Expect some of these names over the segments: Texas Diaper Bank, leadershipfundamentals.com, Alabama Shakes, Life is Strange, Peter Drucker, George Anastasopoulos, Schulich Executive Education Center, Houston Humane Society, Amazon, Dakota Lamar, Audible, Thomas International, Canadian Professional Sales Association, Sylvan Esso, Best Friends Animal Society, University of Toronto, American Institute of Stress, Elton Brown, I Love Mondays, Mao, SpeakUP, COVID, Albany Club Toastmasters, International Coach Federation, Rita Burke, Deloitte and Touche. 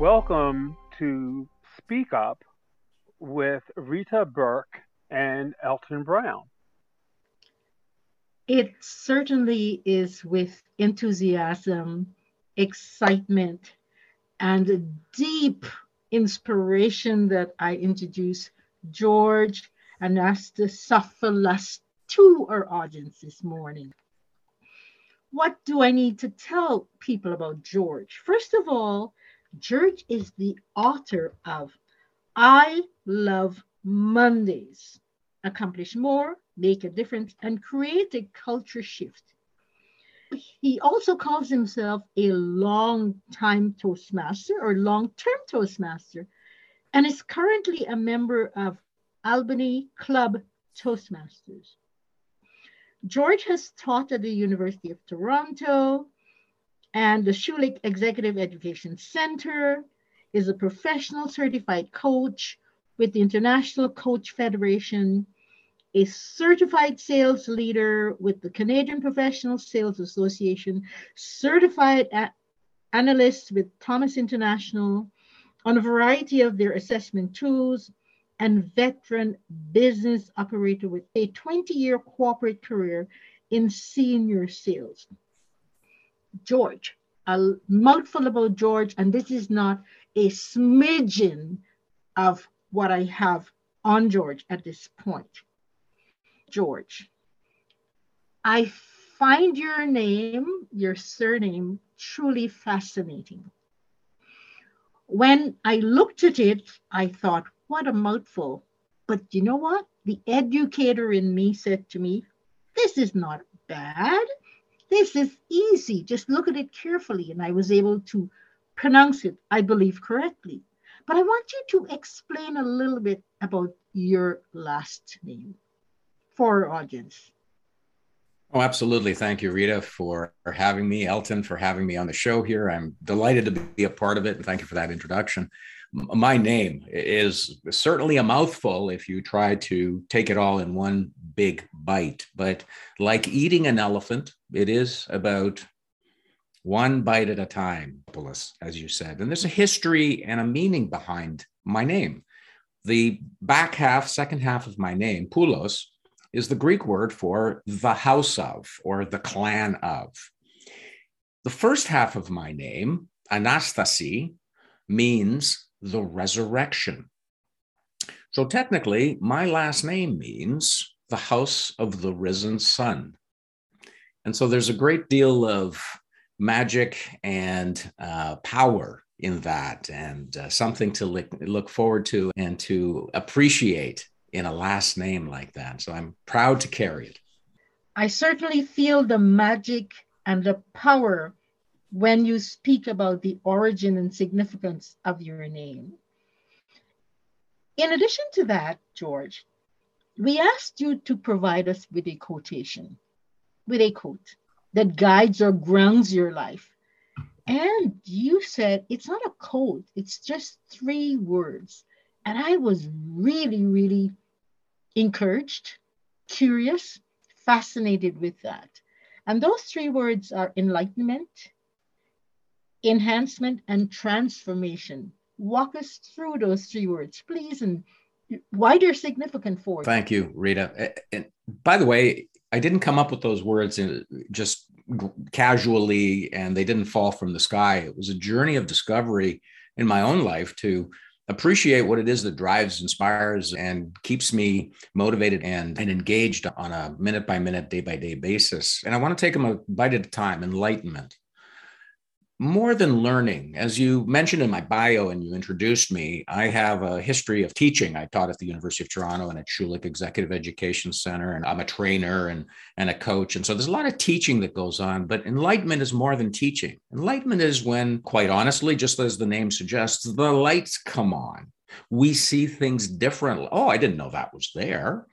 Welcome to Speak Up with Rita Burke and Elton Brown. It certainly is with enthusiasm, excitement, and a deep inspiration that I introduce George Anastasopoulos to our audience this morning. What do I need to tell people about George? First of all, George is the author of I Love Mondays. Accomplish more, make a difference, and create a culture shift. He also calls himself a long-time Toastmaster or long-term Toastmaster, and is currently a member of Albany Club Toastmasters. George has taught at the University of Toronto and the Schulich Executive Education Center, is a professional certified coach with the International Coach Federation, a certified sales leader with the Canadian Professional Sales Association, certified analyst with Thomas International on a variety of their assessment tools, and veteran business operator with a 20-year corporate career in senior sales. George, a mouthful about George, and this is not a smidgen of what I have on George at this point. George, I find your name, your surname, truly fascinating. When I looked at it, I thought, what a mouthful. But you know what? The educator in me said to me, this is not bad. This is easy. Just look at it carefully. And I was able to pronounce it, I believe, correctly. But I want you to explain a little bit about your last name for our audience. Oh, absolutely. Thank you, Rita, for having me. Elton, for having me on the show here. I'm delighted to be a part of it. And thank you for that introduction. My name is certainly a mouthful if you try to take it all in one big bite. But like eating an elephant, it is about one bite at a time, as you said. And there's a history and a meaning behind my name. The back half, second half of my name, Poulos, is the Greek word for the house of or the clan of. The first half of my name, Anastasi, means the resurrection. So technically, my last name means the house of the risen sun. And so there's a great deal of magic and power in that, and something to look forward to and to appreciate in a last name like that. So I'm proud to carry it. I certainly feel the magic and the power when you speak about the origin and significance of your name. In addition to that, George, we asked you to provide us with a quotation, with a quote that guides or grounds your life. And you said, it's not a quote, it's just three words. And I was really, really encouraged, curious, fascinated with that. And those three words are enlightenment, enhancement, and transformation. Walk us through those three words, please, and why they're significant for you. Thank you, Rita. And by the way, I didn't come up with those words just casually, and they didn't fall from the sky. It was a journey of discovery in my own life to appreciate what it is that drives, inspires, and keeps me motivated and engaged on a minute-by-minute, day-by-day basis. And I want to take them a bite at a time, enlightenment. More than learning, as you mentioned in my bio and you introduced me, I have a history of teaching. I taught at the University of Toronto and at Schulich Executive Education Center, and I'm a trainer and a coach. And so there's a lot of teaching that goes on, but enlightenment is more than teaching. Enlightenment is when, quite honestly, just as the name suggests, the lights come on. We see things differently. Oh, I didn't know that was there.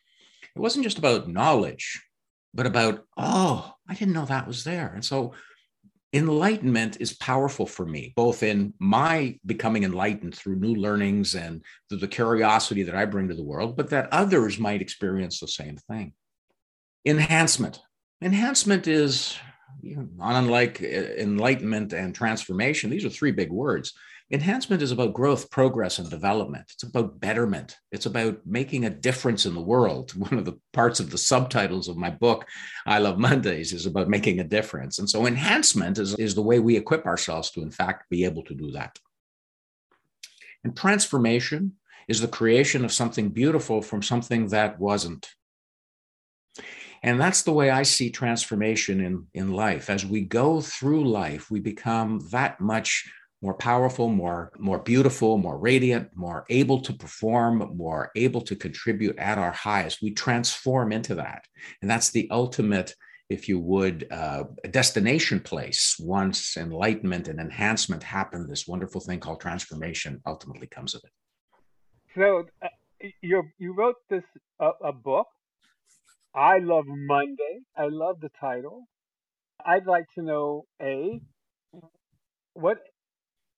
It wasn't just about knowledge, but about, oh, I didn't know that was there. And so enlightenment is powerful for me, both in my becoming enlightened through new learnings and through the curiosity that I bring to the world, but that others might experience the same thing. Enhancement. Enhancement is, you know, unlike enlightenment and transformation, these are three big words. Enhancement is about growth, progress, and development. It's about betterment. It's about making a difference in the world. One of the parts of the subtitles of my book, I Love Mondays, is about making a difference. And so enhancement is the way we equip ourselves to, in fact, be able to do that. And transformation is the creation of something beautiful from something that wasn't. And that's the way I see transformation in life. As we go through life, we become that much more powerful, more beautiful, more radiant, more able to perform, more able to contribute at our highest. We transform into that. And that's the ultimate, if you would, destination place. Once enlightenment and enhancement happen, this wonderful thing called transformation ultimately comes of it. So you wrote this a book, I Love Monday. I love the title. I'd like to know, A, what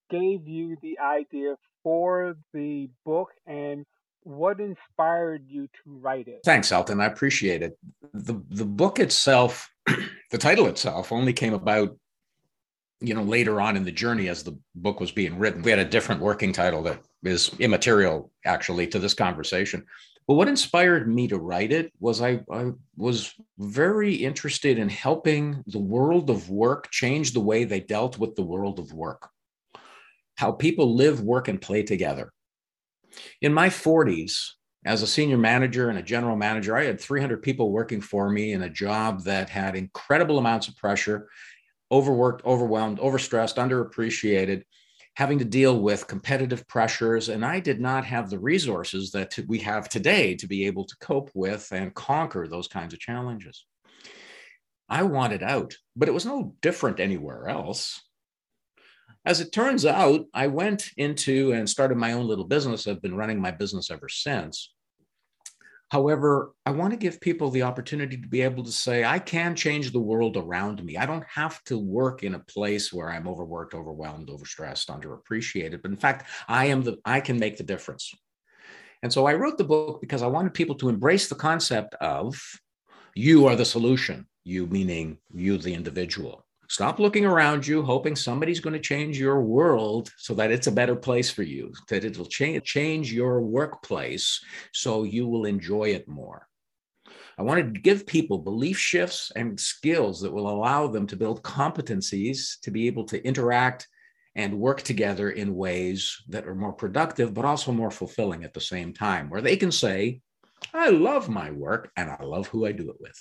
gave you the idea for the book, and what inspired you to write it? Thanks, Elton. I appreciate it. The book itself, the title itself, only came about, later on in the journey as the book was being written. We had a different working title that is immaterial, actually, to this conversation. But what inspired me to write it was I was very interested in helping the world of work change the way they dealt with the world of work, how people live, work, and play together. In my 40s, as a senior manager and a general manager, I had 300 people working for me in a job that had incredible amounts of pressure, overworked, overwhelmed, overstressed, underappreciated, having to deal with competitive pressures. And I did not have the resources that we have today to be able to cope with and conquer those kinds of challenges. I wanted out, but it was no different anywhere else. As it turns out, I went into and started my own little business. I've been running my business ever since. However, I want to give people the opportunity to be able to say, I can change the world around me. I don't have to work in a place where I'm overworked, overwhelmed, overstressed, underappreciated. But in fact, I can make the difference. And so I wrote the book because I wanted people to embrace the concept of you are the solution, you meaning you, the individual. Stop looking around you, hoping somebody's going to change your world so that it's a better place for you, that it will change your workplace so you will enjoy it more. I wanted to give people belief shifts and skills that will allow them to build competencies to be able to interact and work together in ways that are more productive, but also more fulfilling at the same time, where they can say, I love my work and I love who I do it with.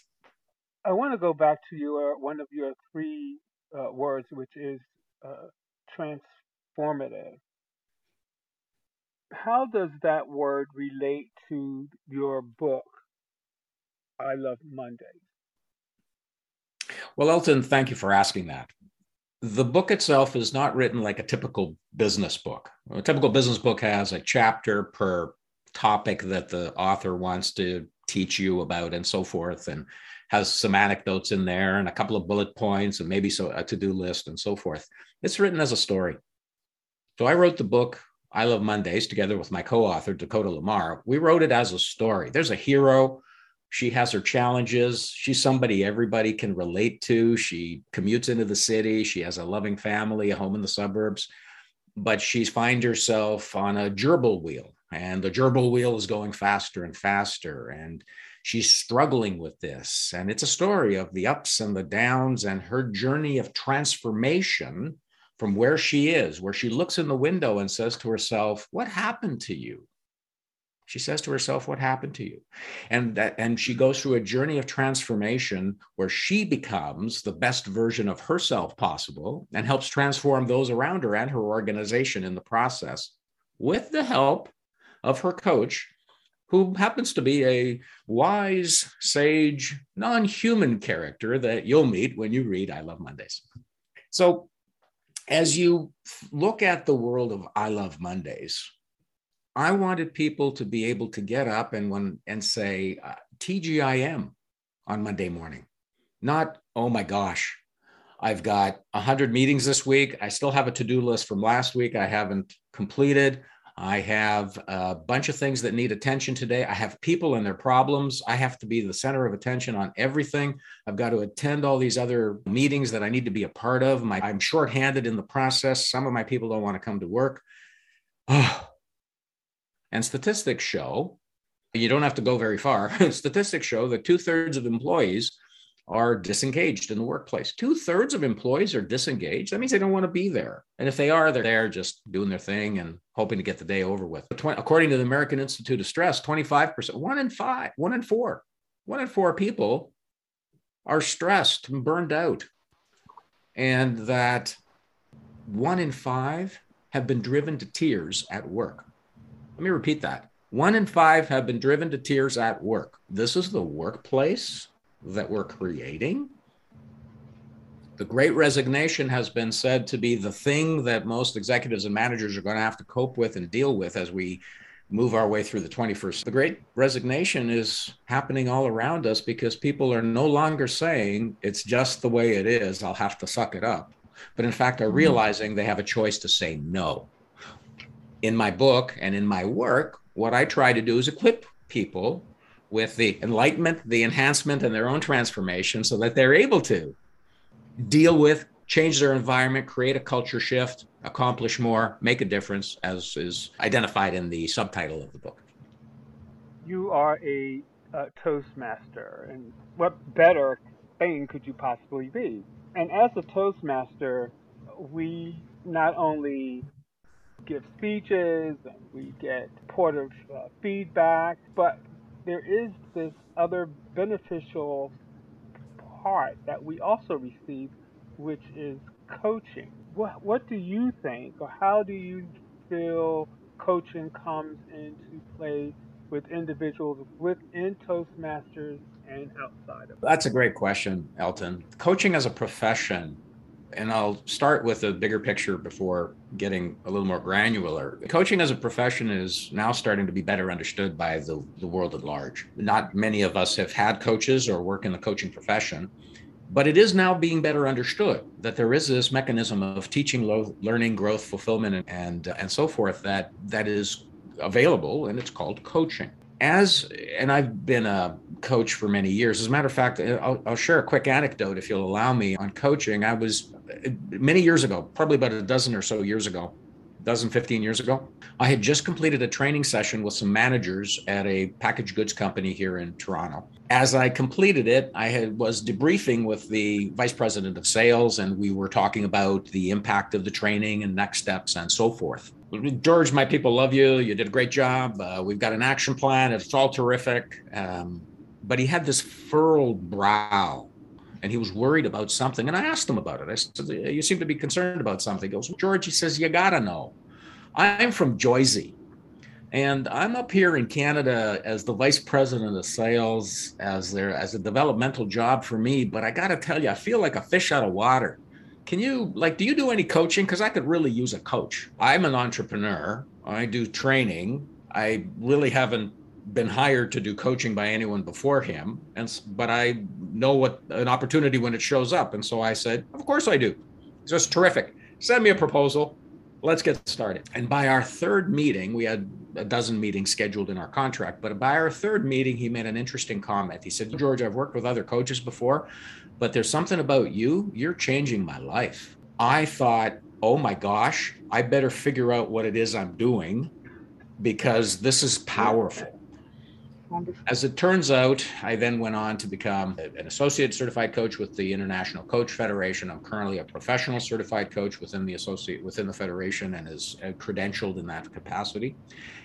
I want to go back to one of your three words, which is transformative. How does that word relate to your book, I Love Mondays? Well, Elton, thank you for asking that. The book itself is not written like a typical business book. A typical business book has a chapter per topic that the author wants to teach you about and so forth, and has some anecdotes in there and a couple of bullet points and maybe a to-do list and so forth. It's written as a story. So I wrote the book, I Love Mondays, together with my co-author, Dakota Lamar. We wrote it as a story. There's a hero. She has her challenges. She's somebody everybody can relate to. She commutes into the city. She has a loving family, a home in the suburbs, but she finds herself on a gerbil wheel, and the gerbil wheel is going faster and faster, and she's struggling with this. And it's a story of the ups and the downs and her journey of transformation from where she is, where she looks in the window and says to herself, what happened to you? She says to herself, what happened to you? And she goes through a journey of transformation where she becomes the best version of herself possible and helps transform those around her and her organization in the process, with the help of her coach, who happens to be a wise, sage, non-human character that you'll meet when you read I Love Mondays. So as you look at the world of I Love Mondays, I wanted people to be able to get up and say, TGIM on Monday morning, not, oh my gosh, I've got 100 meetings this week. I still have a to-do list from last week I haven't completed. I have a bunch of things that need attention today. I have people and their problems. I have to be the center of attention on everything. I've got to attend all these other meetings that I need to be a part of. I'm shorthanded in the process. Some of my people don't want to come to work. Oh. And statistics show, you don't have to go very far. Statistics show that 2/3 of employees are disengaged in the workplace. 2/3 of employees are disengaged. That means they don't want to be there. And if they are, they're there just doing their thing and hoping to get the day over with. According to the American Institute of Stress, 25%, one in four people are stressed and burned out. And that 1 in 5 have been driven to tears at work. Let me repeat that. 1 in 5 have been driven to tears at work. This is the workplace that we're creating. The Great Resignation has been said to be the thing that most executives and managers are going to have to cope with and deal with as we move our way through the 21st. The Great Resignation is happening all around us because people are no longer saying, it's just the way it is, I'll have to suck it up. But in fact, are realizing they have a choice to say no. In my book and in my work, what I try to do is equip people with the enlightenment, the enhancement, and their own transformation so that they're able to deal with, change their environment, create a culture shift, accomplish more, make a difference, as is identified in the subtitle of the book. You are a Toastmaster, and what better thing could you possibly be? And as a Toastmaster, we not only give speeches, and we get supportive feedback, but there is this other beneficial part that we also receive, which is coaching. What do you think, or how do you feel coaching comes into play with individuals within Toastmasters and outside of it? That's a great question, Elton. Coaching as a profession, and I'll start with a bigger picture before getting a little more granular. Coaching as a profession is now starting to be better understood by the world at large. Not many of us have had coaches or work in the coaching profession, but it is now being better understood that there is this mechanism of teaching, learning, growth, fulfillment, and so forth that is available, and it's called coaching. And I've been a coach for many years. As a matter of fact, I'll share a quick anecdote, if you'll allow me, on coaching. I was many years ago, probably about a dozen or so years ago, 15 years ago, I had just completed a training session with some managers at a packaged goods company here in Toronto. As I completed it, I was debriefing with the vice president of sales, and we were talking about the impact of the training and next steps and so forth. George, my people love you. You did a great job. We've got an action plan. It's all terrific. But he had this furrowed brow, and he was worried about something. And I asked him about it. I said, you seem to be concerned about something. He goes, George, he says, you got to know. I'm from Jersey, and I'm up here in Canada as the vice president of sales, as a developmental job for me. But I got to tell you, I feel like a fish out of water. Can you, do you do any coaching? Because I could really use a coach. I'm an entrepreneur. I do training. I really haven't been hired to do coaching by anyone before him. But I know what an opportunity when it shows up. And so I said, of course I do. He says, terrific. Send me a proposal. Let's get started. And by our third meeting, we had a dozen meetings scheduled in our contract. But by our third meeting, he made an interesting comment. He said, George, I've worked with other coaches before, but there's something about you. You're changing my life. I thought, oh my gosh, I better figure out what it is I'm doing, because this is powerful. Wonderful. As it turns out, I then went on to become an associate certified coach with the International Coach Federation. I'm currently a professional certified coach within the federation, and is credentialed in that capacity.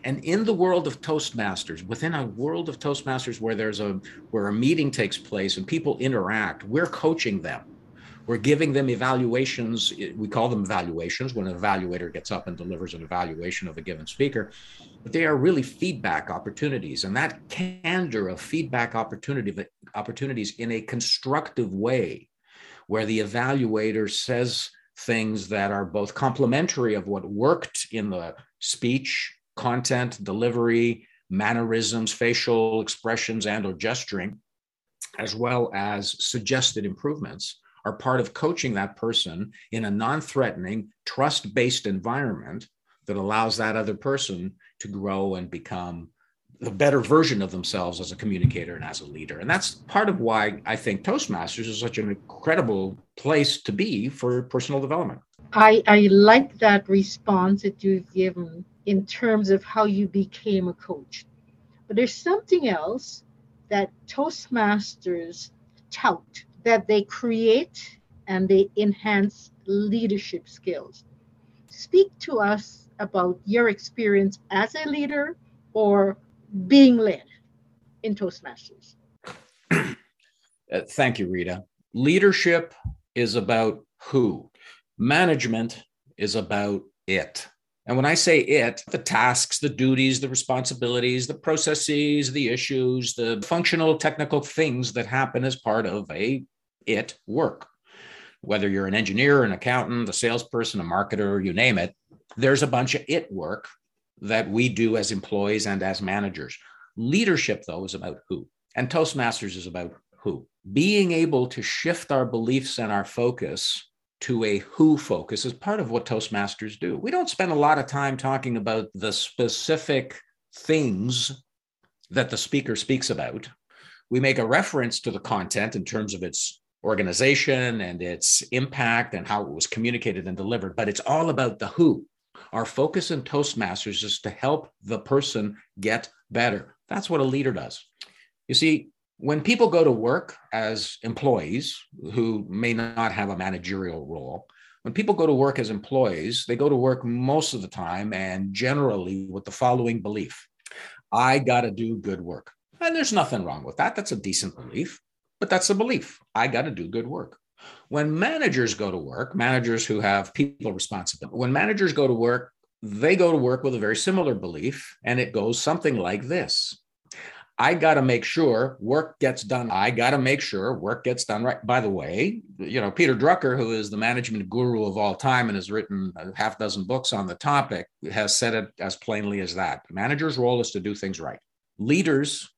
And in the world of Toastmasters, within a world of Toastmasters where a meeting takes place and people interact, we're coaching them. We're giving them evaluations. We call them evaluations when an evaluator gets up and delivers an evaluation of a given speaker. But they are really feedback opportunities. And that candor of feedback opportunities in a constructive way, where the evaluator says things that are both complementary of what worked in the speech, content, delivery, mannerisms, facial expressions, and/or gesturing, as well as suggested improvements, are part of coaching that person in a non-threatening, trust-based environment that allows that other person to grow and become the better version of themselves as a communicator and as a leader. And that's part of why I think Toastmasters is such an incredible place to be for personal development. I like that response that you've given in terms of how you became a coach. But there's something else that Toastmasters tout, that they create and they enhance leadership skills. Speak to us about your experience as a leader or being led in Toastmasters. Thank you, Rita. Leadership is about who. Management is about it. And when I say it, the tasks, the duties, the responsibilities, the processes, the issues, the functional technical things that happen as part of it work. Whether you're an engineer, an accountant, a salesperson, a marketer, you name it, there's a bunch of it work that we do as employees and as managers. Leadership, though, is about who. And Toastmasters is about who. Being able to shift our beliefs and our focus to a who focus is part of what Toastmasters do. We don't spend a lot of time talking about the specific things that the speaker speaks about. We make a reference to the content in terms of its organization and its impact and how it was communicated and delivered, but it's all about the who. Our focus in Toastmasters is to help the person get better. That's what a leader does. You see, when people go to work as employees who may not have a managerial role, when people go to work as employees, they go to work most of the time and generally with the following belief: I got to do good work. And there's nothing wrong with that. That's a decent belief, but that's a belief. I got to do good work. When managers go to work, managers who have people responsibility, when managers go to work, they go to work with a very similar belief, and it goes something like this: I got to make sure work gets done. I got to make sure work gets done right. By the way, you know, Peter Drucker, who is the management guru of all time and has written a half dozen books on the topic, has said it as plainly as that. The manager's role is to do things right. Leaders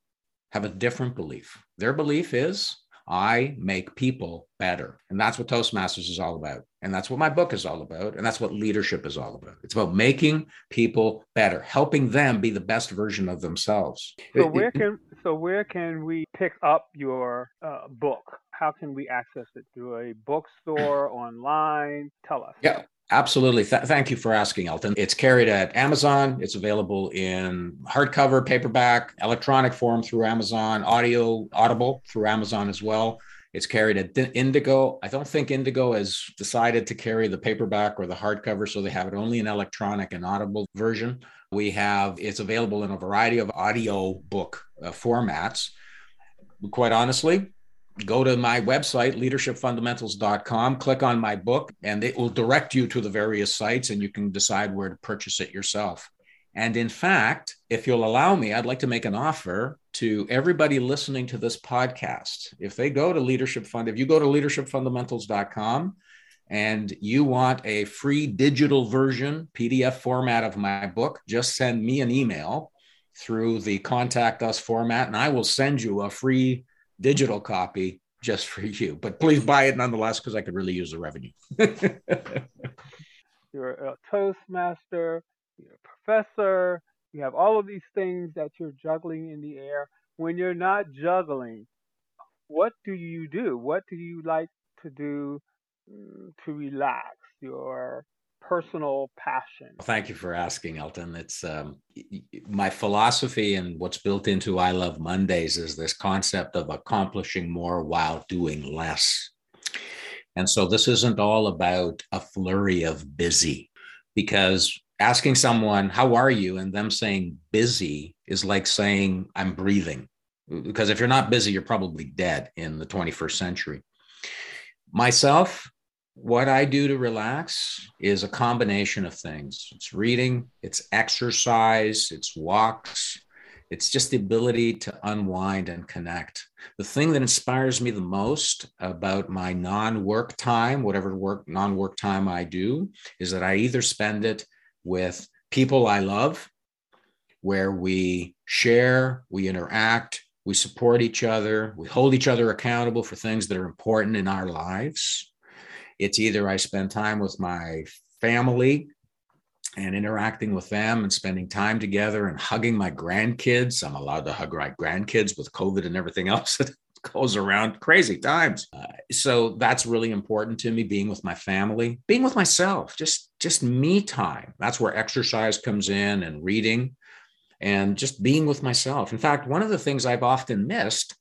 have a different belief. Their belief is, I make people better. And that's what Toastmasters is all about. And that's what my book is all about. And that's what leadership is all about. It's about making people better, helping them be the best version of themselves. So where can we pick up your book? How can we access it? Through a bookstore, online? Tell us. Yeah. Absolutely. Thank you for asking, Elton. It's carried at Amazon. It's available in hardcover, paperback, electronic form through Amazon, audio, Audible through Amazon as well. It's carried at Indigo. I don't think Indigo has decided to carry the paperback or the hardcover, so they have it only in electronic and Audible version. It's available in a variety of audio book formats. Quite honestly, go to my website, leadershipfundamentals.com, click on my book, and it will direct you to the various sites, and you can decide where to purchase it yourself. And in fact, if you'll allow me, I'd like to make an offer to everybody listening to this podcast. If they go to if you go to leadershipfundamentals.com and you want a free digital version, PDF format of my book, just send me an email through the contact us format, and I will send you a free digital copy just for you, but please buy it nonetheless, because I could really use the revenue. You're a Toastmaster, you're a professor, you have all of these things that you're juggling in the air. When you're not juggling, what do you do? What do you like to do to relax your personal passion? Thank you for asking, Elton. It's my philosophy, and what's built into I Love Mondays is this concept of accomplishing more while doing less. And so this isn't all about a flurry of busy, because asking someone, how are you? And them saying busy is like saying I'm breathing, because if you're not busy, you're probably dead in the 21st century. Myself, what I do to relax is a combination of things. It's reading, it's exercise, it's walks. It's just the ability to unwind and connect. The thing that inspires me the most about my non-work time, whatever non-work time I do, is that I either spend it with people I love, where we share, we interact, we support each other, we hold each other accountable for things that are important in our lives. It's either I spend time with my family and interacting with them and spending time together and hugging my grandkids. I'm allowed to hug my grandkids with COVID and everything else that goes around. Crazy times. So that's really important to me, being with my family, being with myself, just me time. That's where exercise comes in and reading and just being with myself. In fact, one of the things I've often missed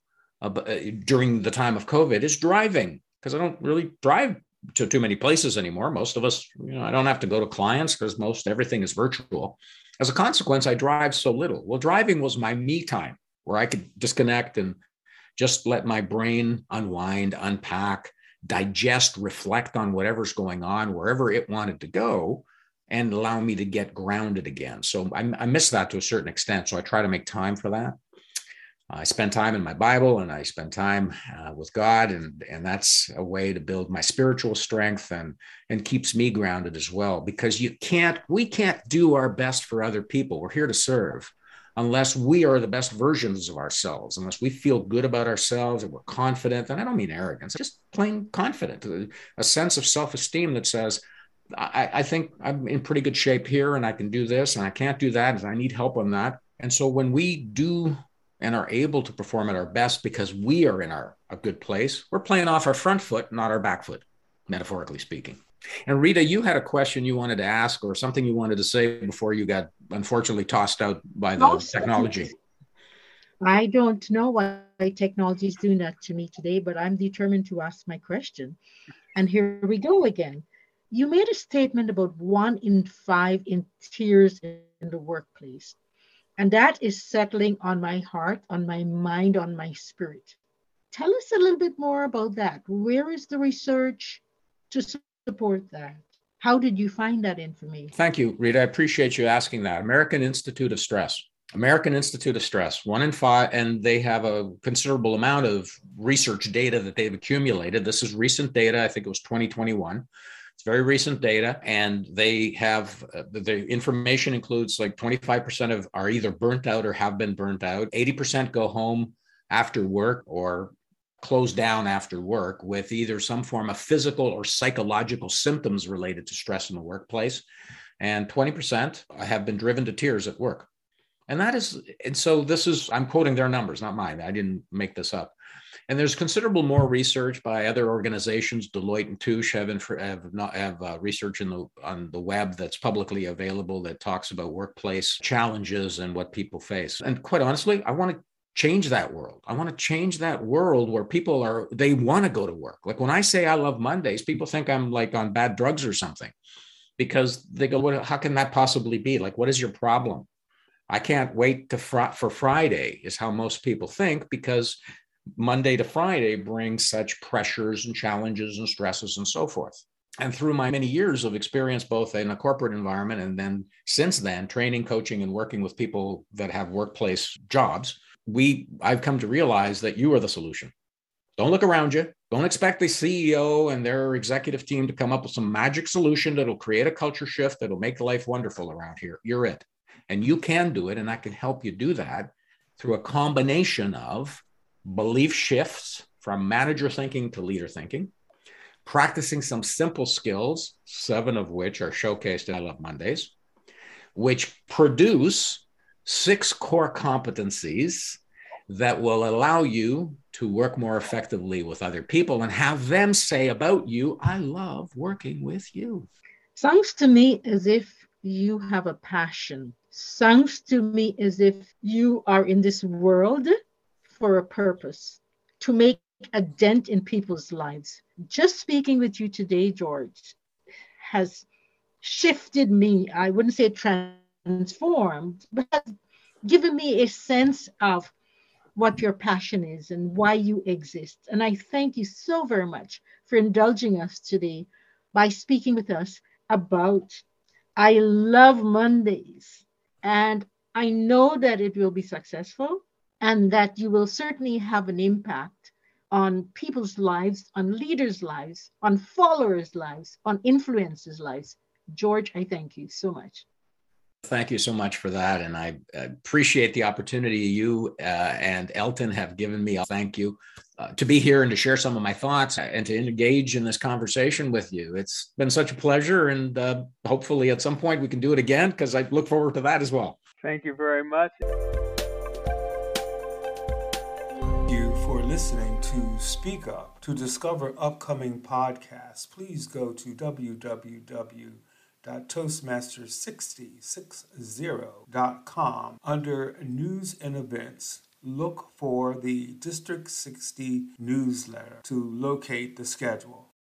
during the time of COVID is driving, because I don't really drive to too many places anymore. Most of us, I don't have to go to clients because everything is virtual. As a consequence, I drive so little. Well, driving was my me time where I could disconnect and just let my brain unwind, unpack, digest, reflect on whatever's going on, wherever it wanted to go, and allow me to get grounded again. So I miss that to a certain extent. So I try to make time for that. I spend time in my Bible and I spend time with God, and that's a way to build my spiritual strength and keeps me grounded as well, because we can't do our best for other people. We're here to serve unless we are the best versions of ourselves, unless we feel good about ourselves and we're confident. And I don't mean arrogance, just plain confident, a sense of self-esteem that says, I think I'm in pretty good shape here and I can do this and I can't do that and I need help on that. And so when we do and are able to perform at our best because we are in a good place, we're playing off our front foot, not our back foot, metaphorically speaking. And Rita, you had a question you wanted to ask or something you wanted to say before you got unfortunately tossed out by the technology. I don't know why technology is doing that to me today, but I'm determined to ask my question. And here we go again. You made a statement about 1 in 5 in tears in the workplace. And that is settling on my heart, on my mind, on my spirit. Tell us a little bit more about that. Where is the research to support that? How did you find that information? Thank you, Rita. I appreciate you asking that. American Institute of Stress, 1 in 5, and they have a considerable amount of research data that they've accumulated. This is recent data. I think it was 2021. It's very recent data, and they have the information includes like 25% of are either burnt out or have been burnt out. 80% go home after work or close down after work with either some form of physical or psychological symptoms related to stress in the workplace. And 20% have been driven to tears at work. I'm quoting their numbers, not mine. I didn't make this up. And there's considerable more research by other organizations. Deloitte and Touche have research on the web that's publicly available that talks about workplace challenges and what people face. And quite honestly, I want to change that world. I want to change that world where they want to go to work. Like when I say I love Mondays, people think I'm like on bad drugs or something because they go, well, how can that possibly be? Like, what is your problem? I can't wait for Friday is how most people think, because Monday to Friday brings such pressures and challenges and stresses and so forth. And through my many years of experience, both in a corporate environment and then since then, training, coaching, and working with people that have workplace jobs, I've come to realize that you are the solution. Don't look around you. Don't expect the CEO and their executive team to come up with some magic solution that'll create a culture shift that'll make life wonderful around here. You're it. And you can do it. And I can help you do that through a combination of belief shifts from manager thinking to leader thinking, practicing some simple skills, 7 of which are showcased in I Love Mondays, which produce 6 core competencies that will allow you to work more effectively with other people and have them say about you, I love working with you. Sounds to me as if you have a passion. Sounds to me as if you are in this world for a purpose, to make a dent in people's lives. Just speaking with you today, George, has shifted me. I wouldn't say transformed, but given me a sense of what your passion is and why you exist. And I thank you so very much for indulging us today by speaking with us about I Love Mondays, and I know that it will be successful and that you will certainly have an impact on people's lives, on leaders' lives, on followers' lives, on influencers' lives. George, I thank you so much. Thank you so much for that. And I appreciate the opportunity you and Elton have given me. Thank you to be here and to share some of my thoughts and to engage in this conversation with you. It's been such a pleasure. And hopefully at some point we can do it again, because I look forward to that as well. Thank you very much. Thank you for listening to Speak Up. To discover upcoming podcasts, please go to www.toastmasters60.com under News and Events. Look for the District 60 newsletter to locate the schedule.